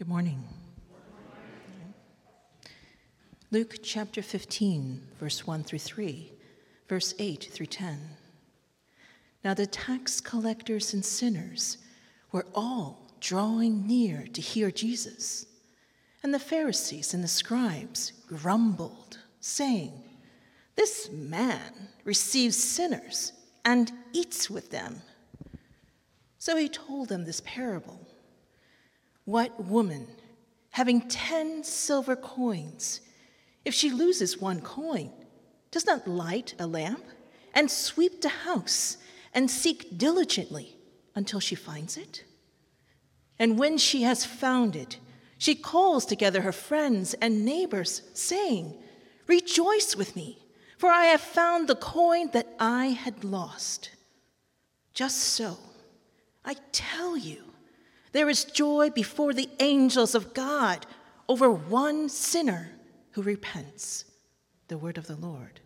Good morning. Luke chapter 15, verse 1 through 3, verse 8 through 10. Now the tax collectors and sinners were all drawing near to hear Jesus. And the Pharisees and the scribes grumbled, saying, "This man receives sinners and eats with them." So he told them this parable. "What woman, having 10 silver coins, if she loses one coin, does not light a lamp and sweep the house and seek diligently until she finds it? And when she has found it, she calls together her friends and neighbors, saying, 'Rejoice with me, for I have found the coin that I had lost.' Just so, I tell you, there is joy before the angels of God over one sinner who repents." The word of the Lord.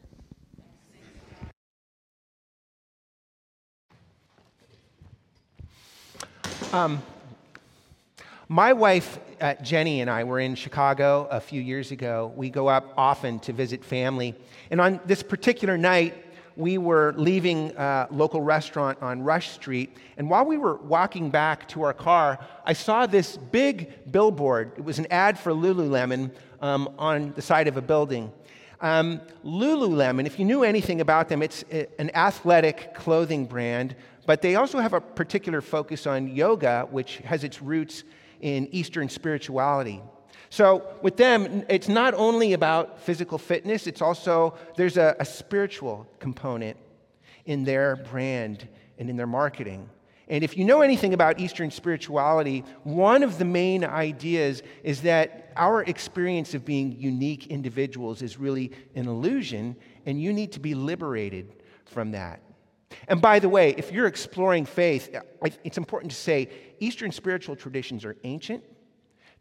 My wife, Jenny, and I were in Chicago a few years ago. We go up often to visit family. And on this particular night, we were leaving a local restaurant on Rush Street. And while we were walking back to our car, I saw this big billboard. It was an ad for Lululemon on the side of a building. Lululemon, if you knew anything about them, it's an athletic clothing brand, but they also have a particular focus on yoga, which has its roots in Eastern spirituality. So with them, it's not only about physical fitness, it's also, there's a spiritual component in their brand and in their marketing. And if you know anything about Eastern spirituality, one of the main ideas is that our experience of being unique individuals is really an illusion, and you need to be liberated from that. And by the way, if you're exploring faith, it's important to say Eastern spiritual traditions are ancient,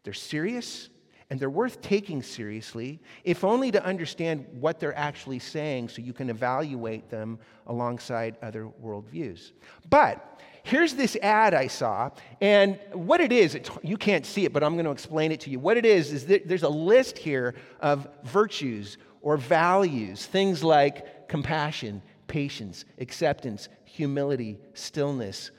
they're serious, and they're worth taking seriously, if only to understand what they're actually saying so you can evaluate them alongside other worldviews. But here's this ad I saw, and what it is, you can't see it, but I'm going to explain it to you. What it is that there's a list here of virtues or values, things like compassion, patience, acceptance, humility, stillness,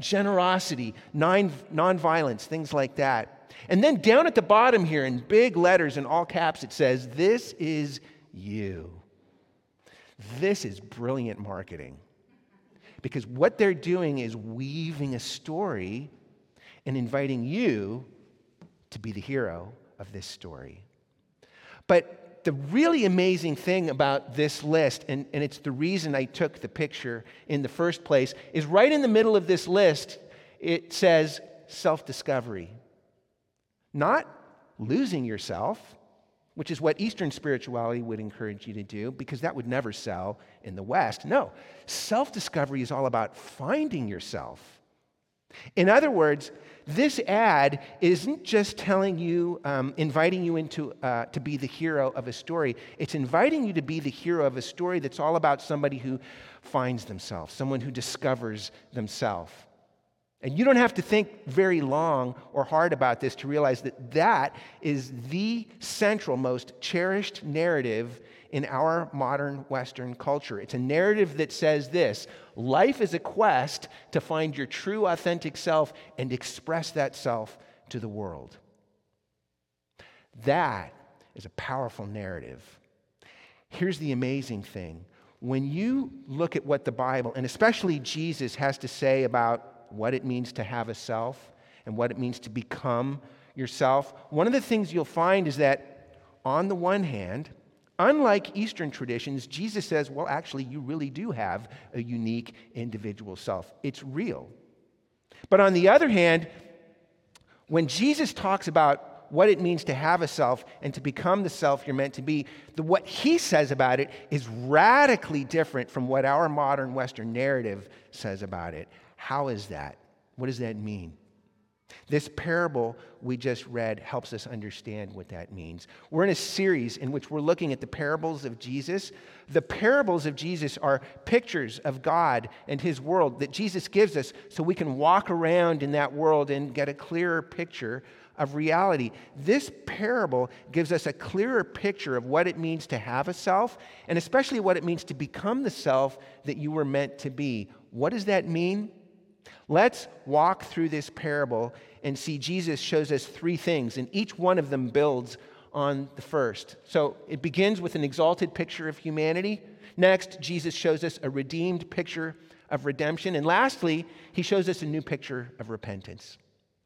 generosity, nonviolence, things like that. And then down at the bottom here in big letters in all caps, it says, "This is you." This is brilliant marketing. Because what they're doing is weaving a story and inviting you to be the hero of this story. But the really amazing thing about this list, and it's the reason I took the picture in the first place, is right in the middle of this list, it says self-discovery. Not losing yourself, which is what Eastern spirituality would encourage you to do, because that would never sell in the West. No, self-discovery is all about finding yourself. In other words, this ad isn't just telling you, inviting you into to be the hero of a story. It's inviting you to be the hero of a story that's all about somebody who finds themselves, someone who discovers themselves. And you don't have to think very long or hard about this to realize that that is the central, most cherished narrative in our modern Western culture. It's a narrative that says this: life is a quest to find your true, authentic self and express that self to the world. That is a powerful narrative. Here's the amazing thing. When you look at what the Bible, and especially Jesus, has to say about what it means to have a self and what it means to become yourself, one of the things you'll find is that on the one hand, unlike Eastern traditions, Jesus says, well, actually, you really do have a unique individual self. It's real. But on the other hand, when Jesus talks about what it means to have a self and to become the self you're meant to be, what he says about it is radically different from what our modern Western narrative says about it. How is that? What does that mean? This parable we just read helps us understand what that means. We're in a series in which we're looking at the parables of Jesus. The parables of Jesus are pictures of God and his world that Jesus gives us so we can walk around in that world and get a clearer picture of reality. This parable gives us a clearer picture of what it means to have a self, and especially what it means to become the self that you were meant to be. What does that mean? Let's walk through this parable and see Jesus shows us three things, and each one of them builds on the first. So it begins with an exalted picture of humanity. Next, Jesus shows us a redeemed picture of redemption. And lastly, he shows us a new picture of repentance.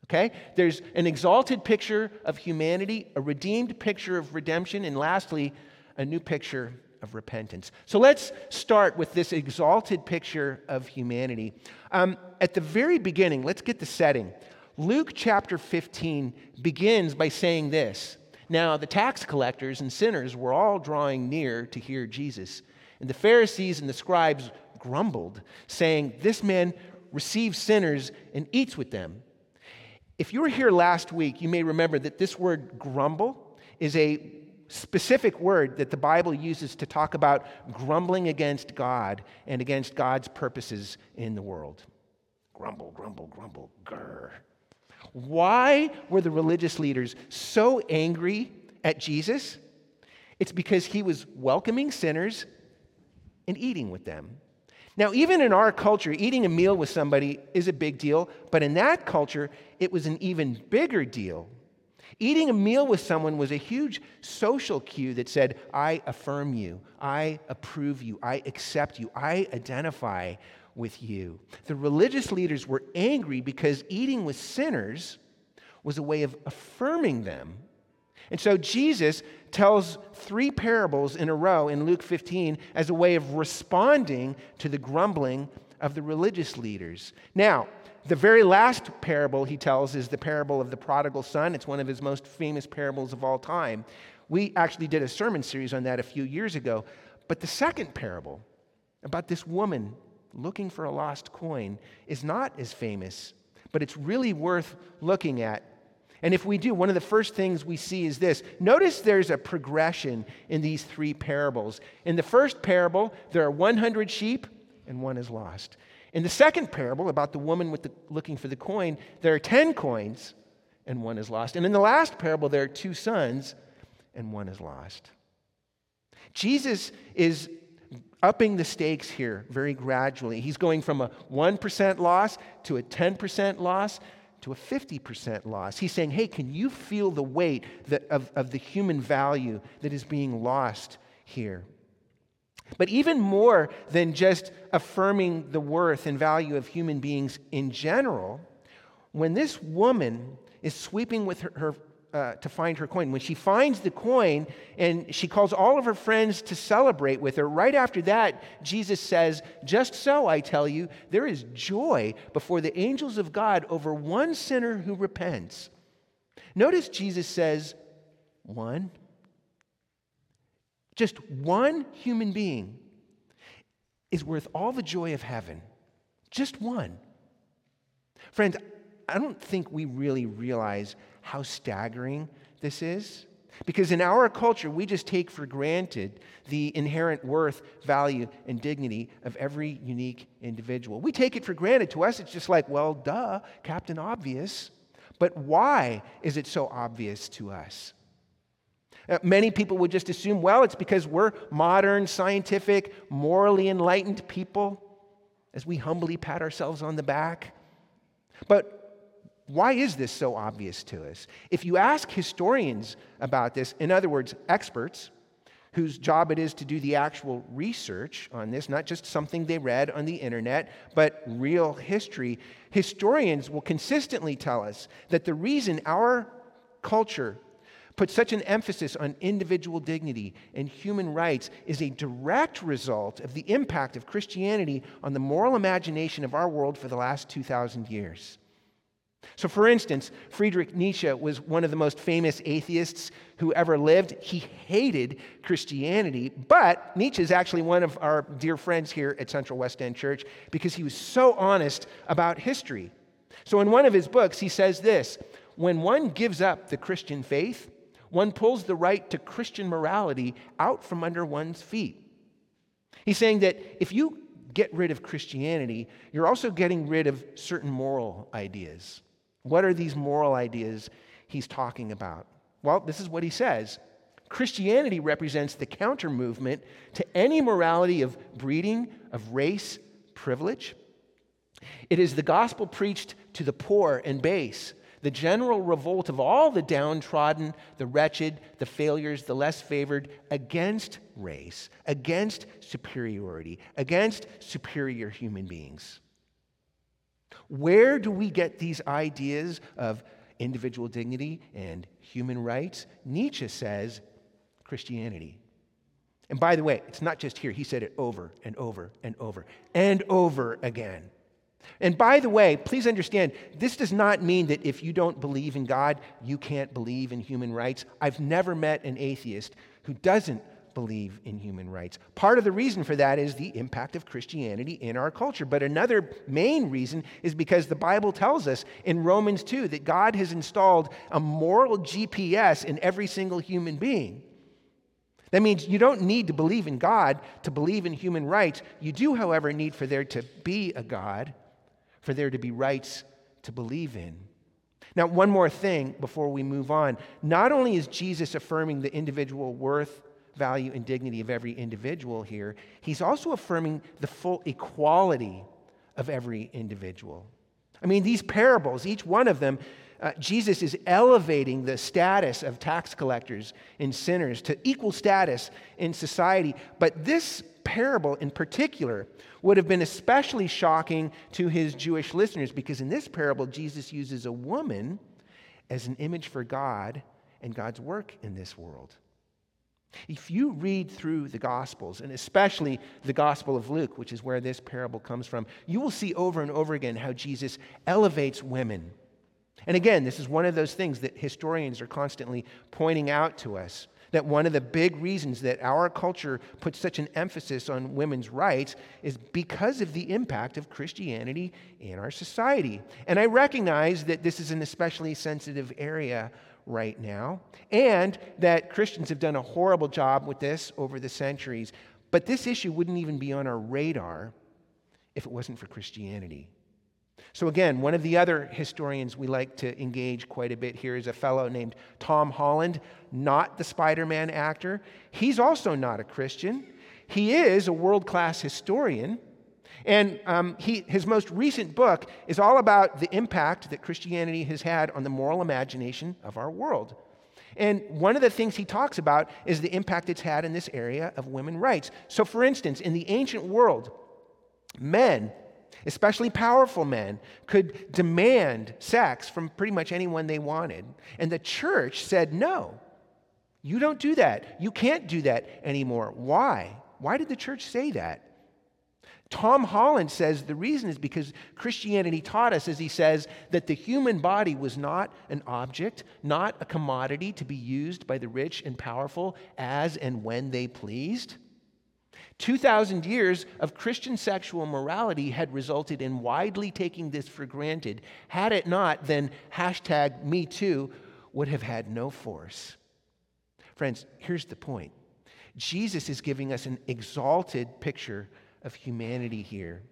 Okay? There's an exalted picture of humanity, a redeemed picture of redemption, and lastly, a new picture of repentance. So let's start with this exalted picture of humanity. At the very beginning, let's get the setting. Luke chapter 15 begins by saying this. Now, the tax collectors and sinners were all drawing near to hear Jesus. And the Pharisees and the scribes grumbled, saying, "This man receives sinners and eats with them." If you were here last week, you may remember that this word grumble is a specific word that the Bible uses to talk about grumbling against God and against God's purposes in the world. Grumble, grumble, grumble, grr. Why were the religious leaders so angry at Jesus? It's because he was welcoming sinners and eating with them. Now, even in our culture, eating a meal with somebody is a big deal, but in that culture, it was an even bigger deal. Eating a meal with someone was a huge social cue that said, I affirm you, I approve you, I accept you, I identify with you. The religious leaders were angry because eating with sinners was a way of affirming them. And so Jesus tells three parables in a row in Luke 15 as a way of responding to the grumbling of the religious leaders. Now, the very last parable he tells is the parable of the prodigal son. It's one of his most famous parables of all time. We actually did a sermon series on that a few years ago. But the second parable, about this woman looking for a lost coin, is not as famous, but it's really worth looking at. And if we do, one of the first things we see is this. Notice there's a progression in these three parables. In the first parable, there are 100 sheep and one is lost. In the second parable, about the woman with looking for the coin, there are 10 coins and one is lost. And in the last parable, there are two sons and one is lost. Jesus is upping the stakes here very gradually. He's going from a 1% loss to a 10% loss to a 50% loss. He's saying, hey, can you feel the weight of the human value that is being lost here? But even more than just affirming the worth and value of human beings in general, when this woman is sweeping with her to find her coin, when she finds the coin and she calls all of her friends to celebrate with her, right after that, Jesus says, "Just so, I tell you, there is joy before the angels of God over one sinner who repents." Notice Jesus says, one. Just one human being is worth all the joy of heaven. Just one. Friends, I don't think we really realize how staggering this is. Because in our culture, we just take for granted the inherent worth, value, and dignity of every unique individual. We take it for granted. To us, it's just like, well, duh, Captain Obvious. But why is it so obvious to us? Many people would just assume, well, it's because we're modern, scientific, morally enlightened people as we humbly pat ourselves on the back. But why is this so obvious to us? If you ask historians about this, in other words, experts, whose job it is to do the actual research on this, not just something they read on the internet, but real history, historians will consistently tell us that the reason our culture put such an emphasis on individual dignity and human rights is a direct result of the impact of Christianity on the moral imagination of our world for the last 2,000 years. So, for instance, Friedrich Nietzsche was one of the most famous atheists who ever lived. He hated Christianity, but Nietzsche is actually one of our dear friends here at Central West End Church because he was so honest about history. So in one of his books, he says this: when one gives up the Christian faith, one pulls the right to Christian morality out from under one's feet. He's saying that if you get rid of Christianity, you're also getting rid of certain moral ideas. What are these moral ideas he's talking about? Well, this is what he says. Christianity represents the counter movement to any morality of breeding, of race, privilege. It is the gospel preached to the poor and base, the general revolt of all the downtrodden, the wretched, the failures, the less favored, against race, against superiority, against superior human beings. Where do we get these ideas of individual dignity and human rights? Nietzsche says Christianity. And by the way, it's not just here. He said it over and over and over and over again. And by the way, please understand, this does not mean that if you don't believe in God, you can't believe in human rights. I've never met an atheist who doesn't believe in human rights. Part of the reason for that is the impact of Christianity in our culture. But another main reason is because the Bible tells us in Romans 2 that God has installed a moral GPS in every single human being. That means you don't need to believe in God to believe in human rights. You do, however, need for there to be a God, for there to be rights to believe in. Now, one more thing before we move on. Not only is Jesus affirming the individual worth, value, and dignity of every individual here, he's also affirming the full equality of every individual. I mean, these parables, each one of them, Jesus is elevating the status of tax collectors and sinners to equal status in society. But this parable in particular would have been especially shocking to his Jewish listeners, because in this parable, Jesus uses a woman as an image for God and God's work in this world. If you read through the Gospels, and especially the Gospel of Luke, which is where this parable comes from, you will see over and over again how Jesus elevates women. And again, this is one of those things that historians are constantly pointing out to us, that one of the big reasons that our culture puts such an emphasis on women's rights is because of the impact of Christianity in our society. And I recognize that this is an especially sensitive area right now, and that Christians have done a horrible job with this over the centuries. But this issue wouldn't even be on our radar if it wasn't for Christianity. So again, one of the other historians we like to engage quite a bit here is a fellow named Tom Holland, not the Spider-Man actor. He's also not a Christian. He is a world-class historian. And his most recent book is all about the impact that Christianity has had on the moral imagination of our world. And one of the things he talks about is the impact it's had in this area of women's rights. So for instance, in the ancient world, men, especially powerful men, could demand sex from pretty much anyone they wanted. And the church said, no, you don't do that. You can't do that anymore. Why? Why did the church say that? Tom Holland says the reason is because Christianity taught us, as he says, that the human body was not an object, not a commodity to be used by the rich and powerful as and when they pleased. 2,000 years of Christian sexual morality had resulted in widely taking this for granted. Had it not, then #MeToo would have had no force. Friends, here's the point. Jesus is giving us an exalted picture of humanity here.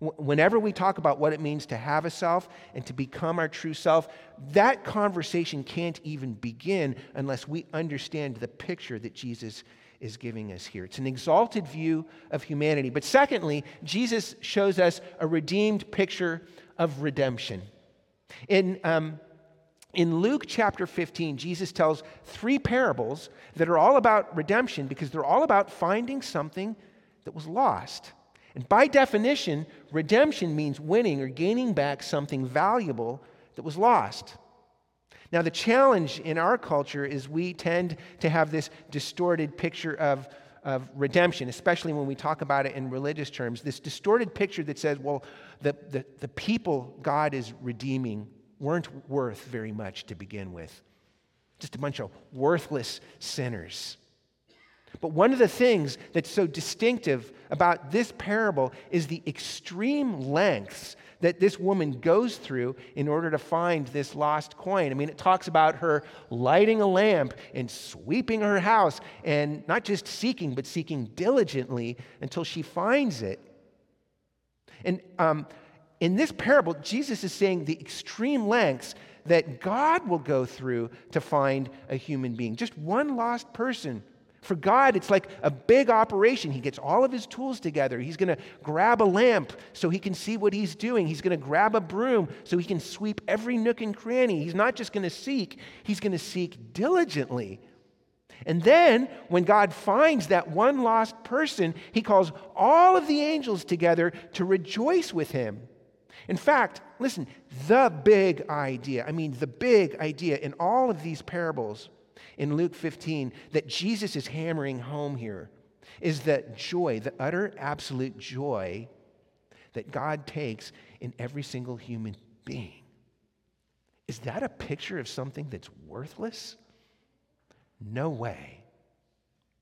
Whenever we talk about what it means to have a self and to become our true self, that conversation can't even begin unless we understand the picture that Jesus is giving us here. It's an exalted view of humanity. But secondly, Jesus shows us a redeemed picture of redemption. In Luke chapter 15, Jesus tells three parables that are all about redemption, because they're all about finding something that was lost. And by definition, redemption means winning or gaining back something valuable that was lost. Now, the challenge in our culture is we tend to have this distorted picture of redemption, especially when we talk about it in religious terms, this distorted picture that says, well, the people God is redeeming weren't worth very much to begin with. Just a bunch of worthless sinners. But one of the things that's so distinctive about this parable is the extreme lengths that this woman goes through in order to find this lost coin. I mean, it talks about her lighting a lamp and sweeping her house and not just seeking, but seeking diligently until she finds it. And in this parable, Jesus is saying the extreme lengths that God will go through to find a human being, just one lost person. For God, it's like a big operation. He gets all of his tools together. He's going to grab a lamp so he can see what he's doing. He's going to grab a broom so he can sweep every nook and cranny. He's not just going to seek. He's going to seek diligently. And then when God finds that one lost person, he calls all of the angels together to rejoice with him. In fact, listen, the big idea in all of these parables in Luke 15 that Jesus is hammering home here is that joy, the utter absolute joy that God takes in every single human being. Is that a picture of something that's worthless? No way.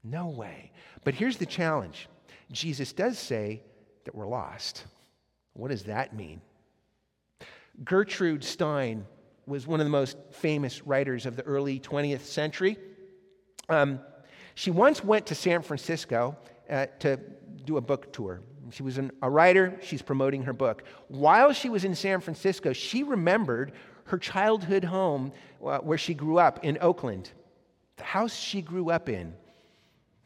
No way. But here's the challenge. Jesus does say that we're lost. What does that mean? Gertrude Stein was one of the most famous writers of the early 20th century. She once went to San Francisco to do a book tour. She was a writer. She's promoting her book. While she was in San Francisco, she remembered her childhood home where she grew up in Oakland. The house she grew up in,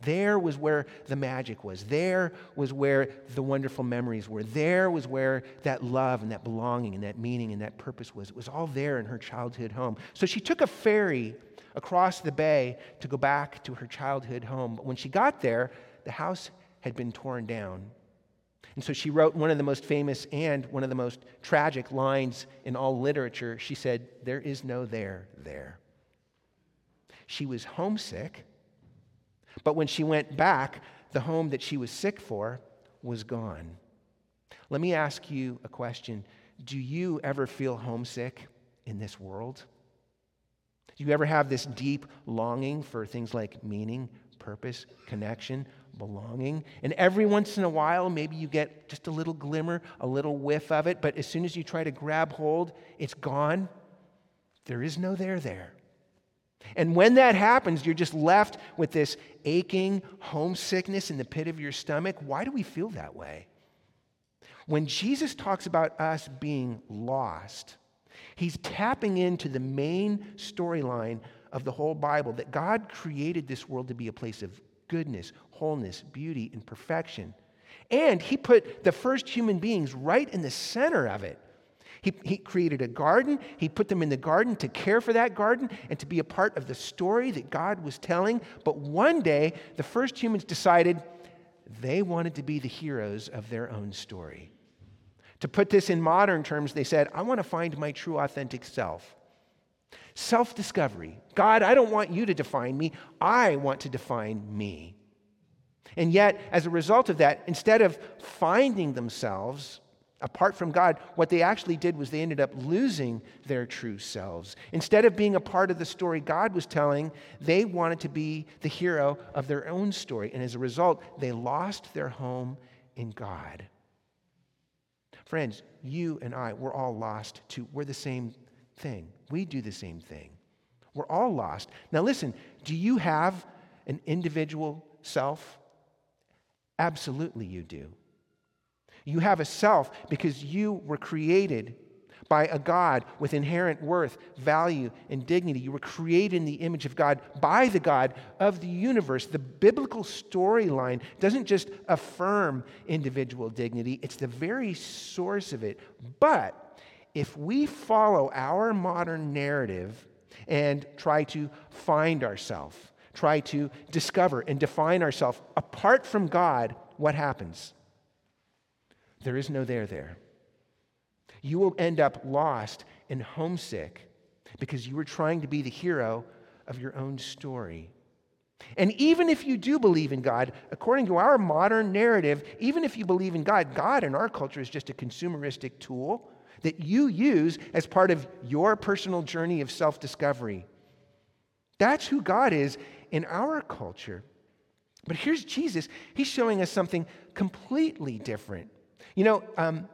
there was where the magic was. There was where the wonderful memories were. There was where that love and that belonging and that meaning and that purpose was. It was all there in her childhood home. So she took a ferry across the bay to go back to her childhood home. But when she got there, the house had been torn down. And so she wrote one of the most famous and one of the most tragic lines in all literature. She said, "There is no there, there." She was homesick, but when she went back, the home that she was sick for was gone. Let me ask you a question. Do you ever feel homesick in this world? Do you ever have this deep longing for things like meaning, purpose, connection, belonging? And every once in a while, maybe you get just a little glimmer, a little whiff of it, but as soon as you try to grab hold, it's gone. There is no there there. And when that happens, you're just left with this aching homesickness in the pit of your stomach. Why do we feel that way? When Jesus talks about us being lost, he's tapping into the main storyline of the whole Bible, that God created this world to be a place of goodness, wholeness, beauty, and perfection. And he put the first human beings right in the center of it. He created a garden. He put them in the garden to care for that garden and to be a part of the story that God was telling. But one day, the first humans decided they wanted to be the heroes of their own story. To put this in modern terms, they said, "I want to find my true authentic self." Self-discovery. God, I don't want you to define me. I want to define me. And yet, as a result of that, instead of finding themselves apart from God, what they actually did was they ended up losing their true selves. Instead of being a part of the story God was telling, they wanted to be the hero of their own story. And as a result, they lost their home in God. Friends, you and I, we're all lost too. We're the same thing. We do the same thing. We're all lost. Now listen, do you have an individual self? Absolutely you do. You have a self because you were created by a God with inherent worth, value, and dignity. You were created in the image of God by the God of the universe. The biblical storyline doesn't just affirm individual dignity. It's the very source of it. But if we follow our modern narrative and try to find ourselves, try to discover and define ourselves apart from God, what happens? There is no there there. You will end up lost and homesick because you were trying to be the hero of your own story. And even if you do believe in God, according to our modern narrative, even if you believe in God, God in our culture is just a consumeristic tool that you use as part of your personal journey of self-discovery. That's who God is in our culture. But here's Jesus. He's showing us something completely different. You know,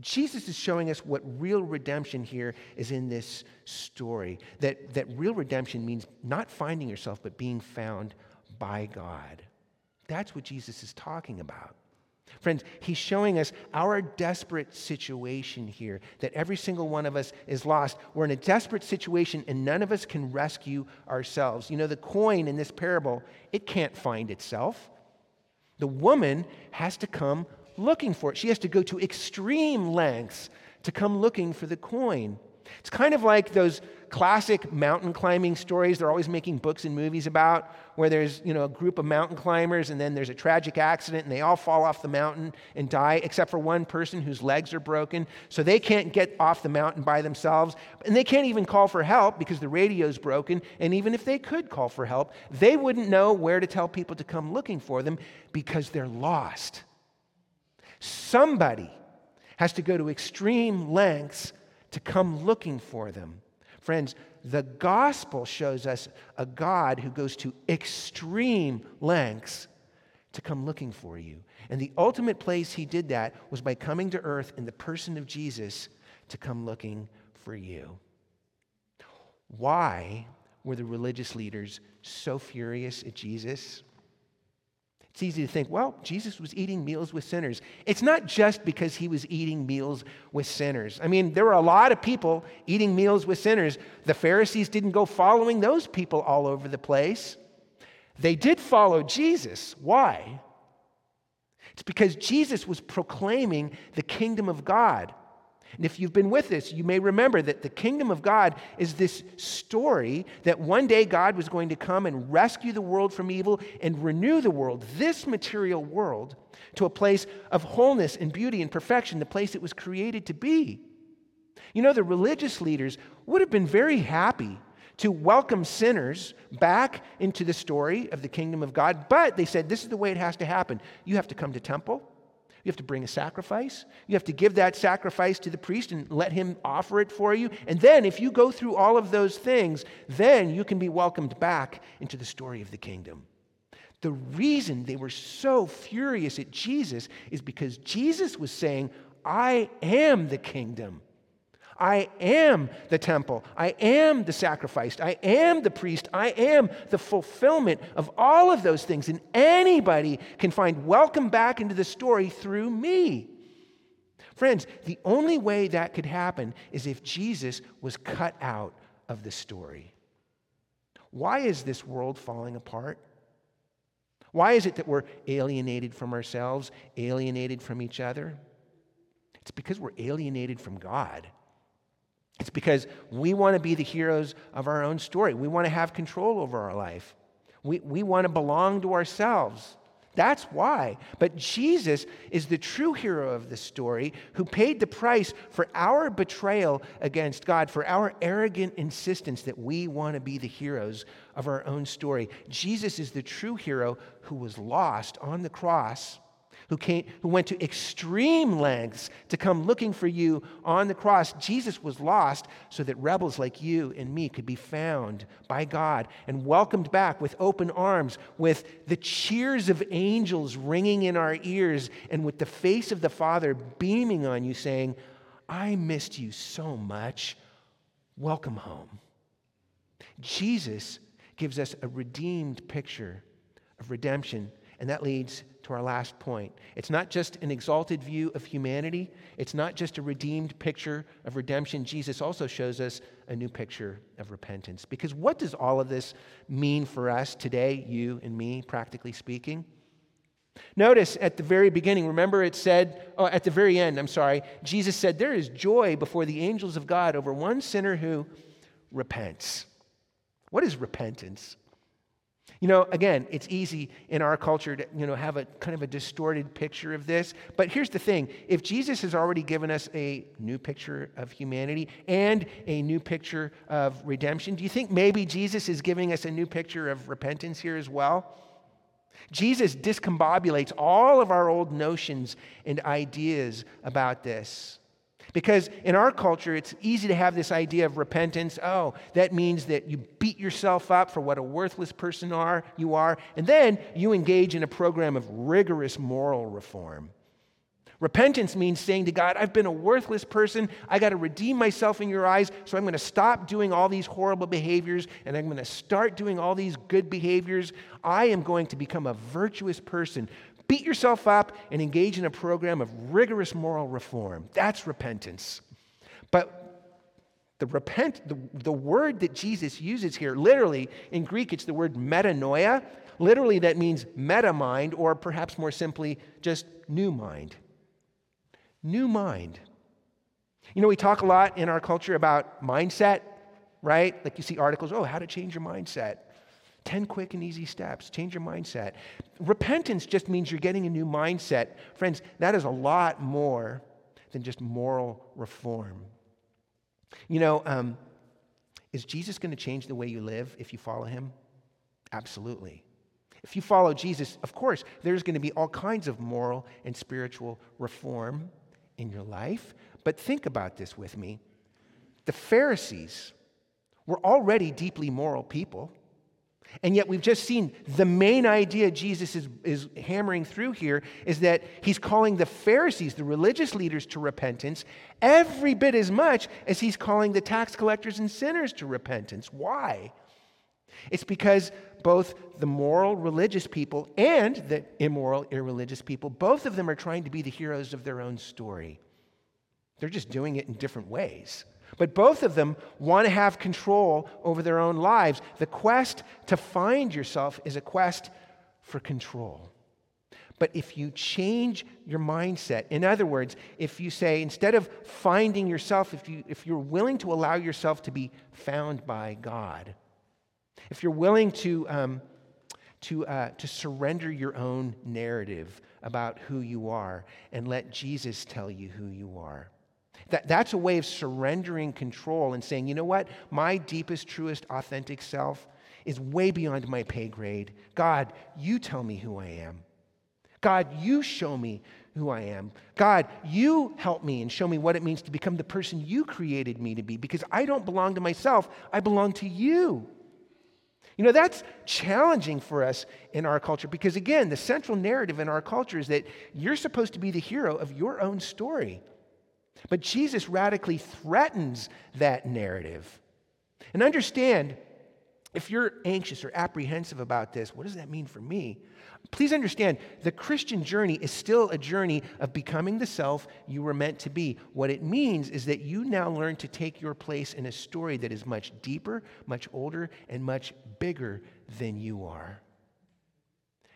Jesus is showing us what real redemption here is in this story. That real redemption means not finding yourself, but being found by God. That's what Jesus is talking about. Friends, he's showing us our desperate situation here, that every single one of us is lost. We're in a desperate situation, and none of us can rescue ourselves. You know, the coin in this parable, it can't find itself. The woman has to come looking for it. She has to go to extreme lengths to come looking for the coin. It's kind of like those classic mountain climbing stories they're always making books and movies about, where there's, you know, a group of mountain climbers and then there's a tragic accident and they all fall off the mountain and die, except for one person whose legs are broken, so they can't get off the mountain by themselves, and they can't even call for help because the radio's broken, and even if they could call for help, they wouldn't know where to tell people to come looking for them because they're lost. Somebody has to go to extreme lengths to come looking for them. Friends, the gospel shows us a God who goes to extreme lengths to come looking for you. And the ultimate place he did that was by coming to earth in the person of Jesus to come looking for you. Why were the religious leaders so furious at Jesus? It's easy to think, well, Jesus was eating meals with sinners. It's not just because he was eating meals with sinners. I mean, there were a lot of people eating meals with sinners. The Pharisees didn't go following those people all over the place. They did follow Jesus. Why? It's because Jesus was proclaiming the kingdom of God. And if you've been with us, you may remember that the kingdom of God is this story that one day God was going to come and rescue the world from evil and renew the world, this material world, to a place of wholeness and beauty and perfection, the place it was created to be. You know, the religious leaders would have been very happy to welcome sinners back into the story of the kingdom of God, but they said, this is the way it has to happen. You have to come to temple. You have to bring a sacrifice. You have to give that sacrifice to the priest and let him offer it for you. And then if you go through all of those things, then you can be welcomed back into the story of the kingdom. The reason they were so furious at Jesus is because Jesus was saying, I am the kingdom. I am the temple. I am the sacrifice. I am the priest. I am the fulfillment of all of those things. And anybody can find welcome back into the story through me. Friends, the only way that could happen is if Jesus was cut out of the story. Why is this world falling apart? Why is it that we're alienated from ourselves, alienated from each other? It's because we're alienated from God. It's because we want to be the heroes of our own story. We want to have control over our life. We want to belong to ourselves. That's why. But Jesus is the true hero of the story who paid the price for our betrayal against God, for our arrogant insistence that we want to be the heroes of our own story. Jesus is the true hero who was lost on the cross, who went to extreme lengths to come looking for you on the cross. Jesus was lost so that rebels like you and me could be found by God and welcomed back with open arms, with the cheers of angels ringing in our ears, and with the face of the Father beaming on you saying, I missed you so much. Welcome home. Jesus gives us a redeemed picture of redemption, and that leads to our last point. It's not just an exalted view of humanity. It's not just a redeemed picture of redemption. Jesus also shows us a new picture of repentance. Because what does all of this mean for us today, you and me, practically speaking? Notice at the very beginning, remember it said, at the very end, Jesus said, there is joy before the angels of God over one sinner who repents. What is repentance? You know, again, it's easy in our culture to, have a kind of a distorted picture of this. But here's the thing. If Jesus has already given us a new picture of humanity and a new picture of redemption, do you think maybe Jesus is giving us a new picture of repentance here as well? Jesus discombobulates all of our old notions and ideas about this. Because in our culture, it's easy to have this idea of repentance. Oh, that means that you beat yourself up for what a worthless person you are, and then you engage in a program of rigorous moral reform. Repentance means saying to God, I've been a worthless person. I got to redeem myself in your eyes, so I'm going to stop doing all these horrible behaviors, and I'm going to start doing all these good behaviors. I am going to become a virtuous person. Beat yourself up and engage in a program of rigorous moral reform. That's repentance. But the word that Jesus uses here, literally in Greek, it's the word metanoia. Literally, that means meta mind, or perhaps more simply, just new mind. New mind. You know, we talk a lot in our culture about mindset, right? Like you see articles, oh, how to change your mindset. 10 quick and easy steps. Change your mindset. Repentance just means you're getting a new mindset. Friends, that is a lot more than just moral reform. You know, is Jesus going to change the way you live if you follow him? Absolutely. If you follow Jesus, of course, there's going to be all kinds of moral and spiritual reform in your life. But think about this with me. The Pharisees were already deeply moral people. And yet we've just seen the main idea Jesus is hammering through here is that he's calling the Pharisees, the religious leaders, to repentance every bit as much as he's calling the tax collectors and sinners to repentance. Why? It's because both the moral religious people and the immoral irreligious people, both of them are trying to be the heroes of their own story. They're just doing it in different ways. But both of them want to have control over their own lives. The quest to find yourself is a quest for control. But if you change your mindset, in other words, if you say, instead of finding yourself, if you're willing to allow yourself to be found by God, if you're willing to surrender your own narrative about who you are and let Jesus tell you who you are, That's a way of surrendering control and saying, you know what? My deepest, truest, authentic self is way beyond my pay grade. God, you tell me who I am. God, you show me who I am. God, you help me and show me what it means to become the person you created me to be, because I don't belong to myself. I belong to you. You know, that's challenging for us in our culture because, again, the central narrative in our culture is that you're supposed to be the hero of your own story. But Jesus radically threatens that narrative. And understand, if you're anxious or apprehensive about this, what does that mean for me? Please understand, the Christian journey is still a journey of becoming the self you were meant to be. What it means is that you now learn to take your place in a story that is much deeper, much older, and much bigger than you are.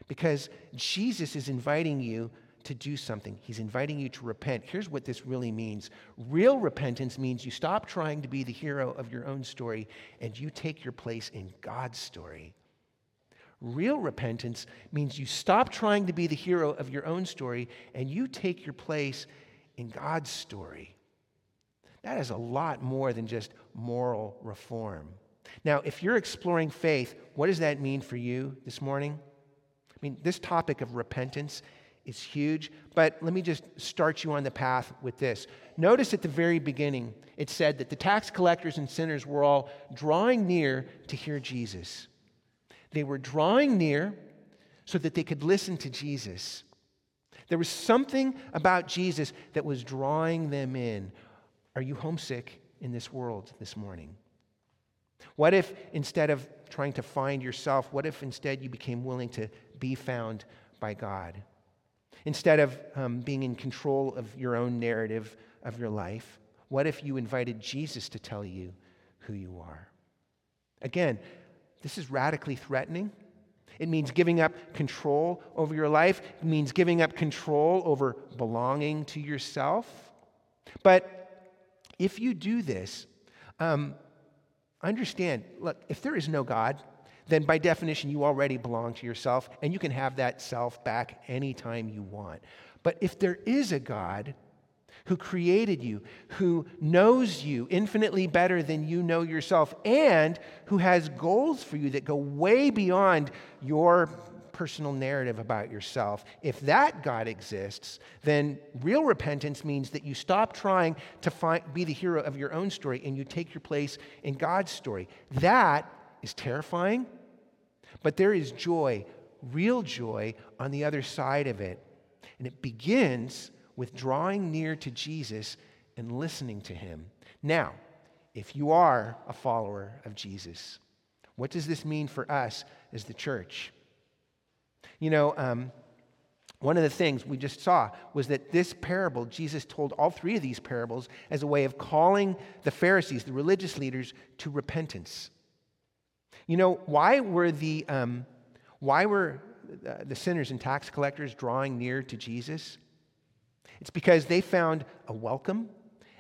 Because Jesus is inviting you to do something. He's inviting you to repent. Here's what this really means. Real repentance means you stop trying to be the hero of your own story and you take your place in God's story. Real repentance means you stop trying to be the hero of your own story and you take your place in God's story. That is a lot more than just moral reform. Now, if you're exploring faith, what does that mean for you this morning? I mean, this topic of repentance is huge, but let me just start you on the path with this. Notice at the very beginning, it said that the tax collectors and sinners were all drawing near to hear Jesus. They were drawing near so that they could listen to Jesus. There was something about Jesus that was drawing them in. Are you homesick in this world this morning? What if instead of trying to find yourself, what if instead you became willing to be found by God? Instead of being in control of your own narrative of your life, what if you invited Jesus to tell you who you are? Again, this is radically threatening. It means giving up control over your life. It means giving up control over belonging to yourself. But if you do this, understand, look, if there is no God, then by definition, you already belong to yourself, and you can have that self back anytime you want. But if there is a God who created you, who knows you infinitely better than you know yourself, and who has goals for you that go way beyond your personal narrative about yourself. If that God exists, then real repentance means that you stop trying to be the hero of your own story and you take your place in God's story. That is terrifying, but there is joy, real joy, on the other side of it. And it begins with drawing near to Jesus and listening to him. Now, if you are a follower of Jesus, what does this mean for us as the church? You know, one of the things we just saw was that this parable, Jesus told all three of these parables as a way of calling the Pharisees, the religious leaders, to repentance. You know, why were the sinners and tax collectors drawing near to Jesus? It's because they found a welcome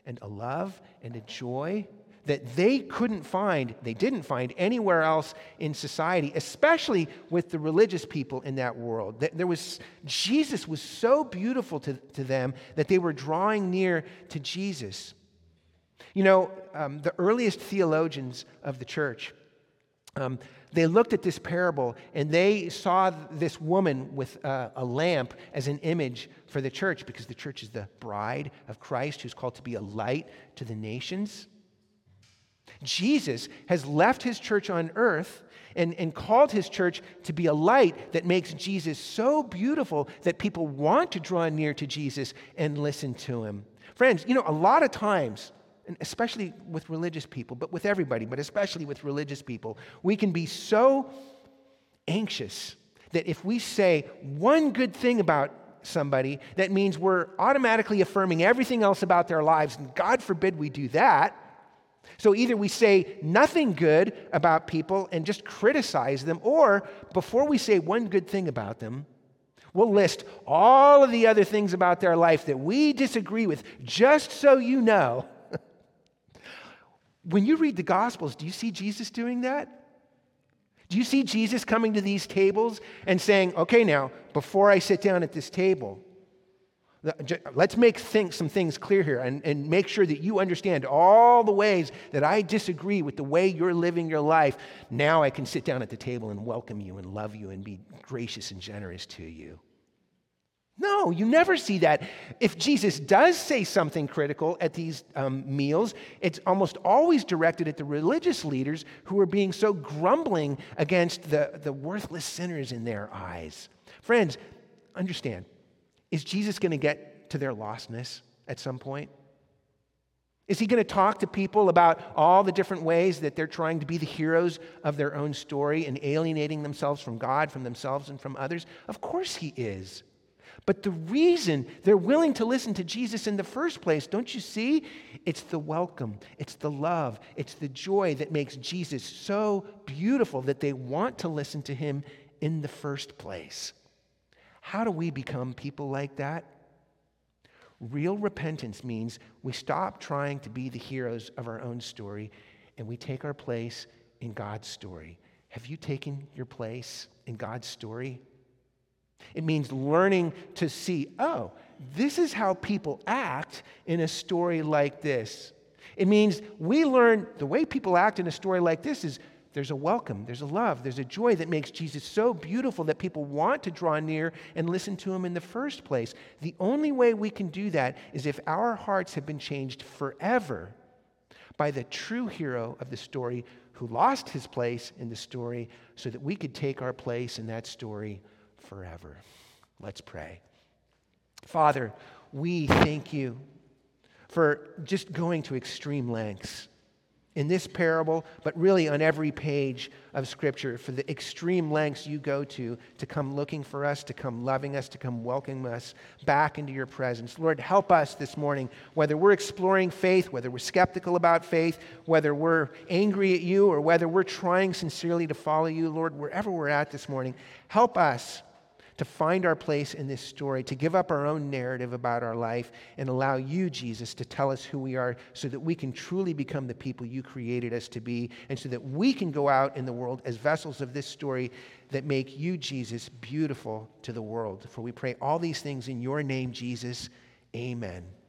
and a love and a joy that they didn't find anywhere else in society, especially with the religious people in that world. Jesus was so beautiful to them that they were drawing near to Jesus. You know, the earliest theologians of the church, they looked at this parable and they saw this woman with a lamp as an image for the church, because the church is the bride of Christ who's called to be a light to the nations. Jesus has left his church on earth and called his church to be a light that makes Jesus so beautiful that people want to draw near to Jesus and listen to him. Friends, you know, a lot of times, and especially with religious people, but with everybody, but especially with religious people, we can be so anxious that if we say one good thing about somebody, that means we're automatically affirming everything else about their lives, and God forbid we do that. So either we say nothing good about people and just criticize them, or before we say one good thing about them, we'll list all of the other things about their life that we disagree with, just so you know. When you read the Gospels, do you see Jesus doing that? Do you see Jesus coming to these tables and saying, okay, now, before I sit down at this table, let's make some things clear here and make sure that you understand all the ways that I disagree with the way you're living your life. Now I can sit down at the table and welcome you and love you and be gracious and generous to you. No, you never see that. If Jesus does say something critical at these meals, it's almost always directed at the religious leaders who are being so grumbling against the worthless sinners in their eyes. Friends, understand. Is Jesus going to get to their lostness at some point? Is he going to talk to people about all the different ways that they're trying to be the heroes of their own story and alienating themselves from God, from themselves, and from others? Of course he is. But the reason they're willing to listen to Jesus in the first place, don't you see? It's the welcome, it's the love, it's the joy that makes Jesus so beautiful that they want to listen to him in the first place. How do we become people like that? Real repentance means we stop trying to be the heroes of our own story and we take our place in God's story. Have you taken your place in God's story? It means learning to see, oh, this is how people act in a story like this. It means we learn the way people act in a story like this is there's a welcome, there's a love, there's a joy that makes Jesus so beautiful that people want to draw near and listen to him in the first place. The only way we can do that is if our hearts have been changed forever by the true hero of the story who lost his place in the story so that we could take our place in that story forever. Let's pray. Father, we thank you for just going to extreme lengths in this parable, but really on every page of Scripture, for the extreme lengths you go to come looking for us, to come loving us, to come welcoming us back into your presence. Lord, help us this morning, whether we're exploring faith, whether we're skeptical about faith, whether we're angry at you, or whether we're trying sincerely to follow you, Lord, wherever we're at this morning, help us to find our place in this story, to give up our own narrative about our life and allow you, Jesus, to tell us who we are so that we can truly become the people you created us to be and so that we can go out in the world as vessels of this story that make you, Jesus, beautiful to the world. For we pray all these things in your name, Jesus. Amen.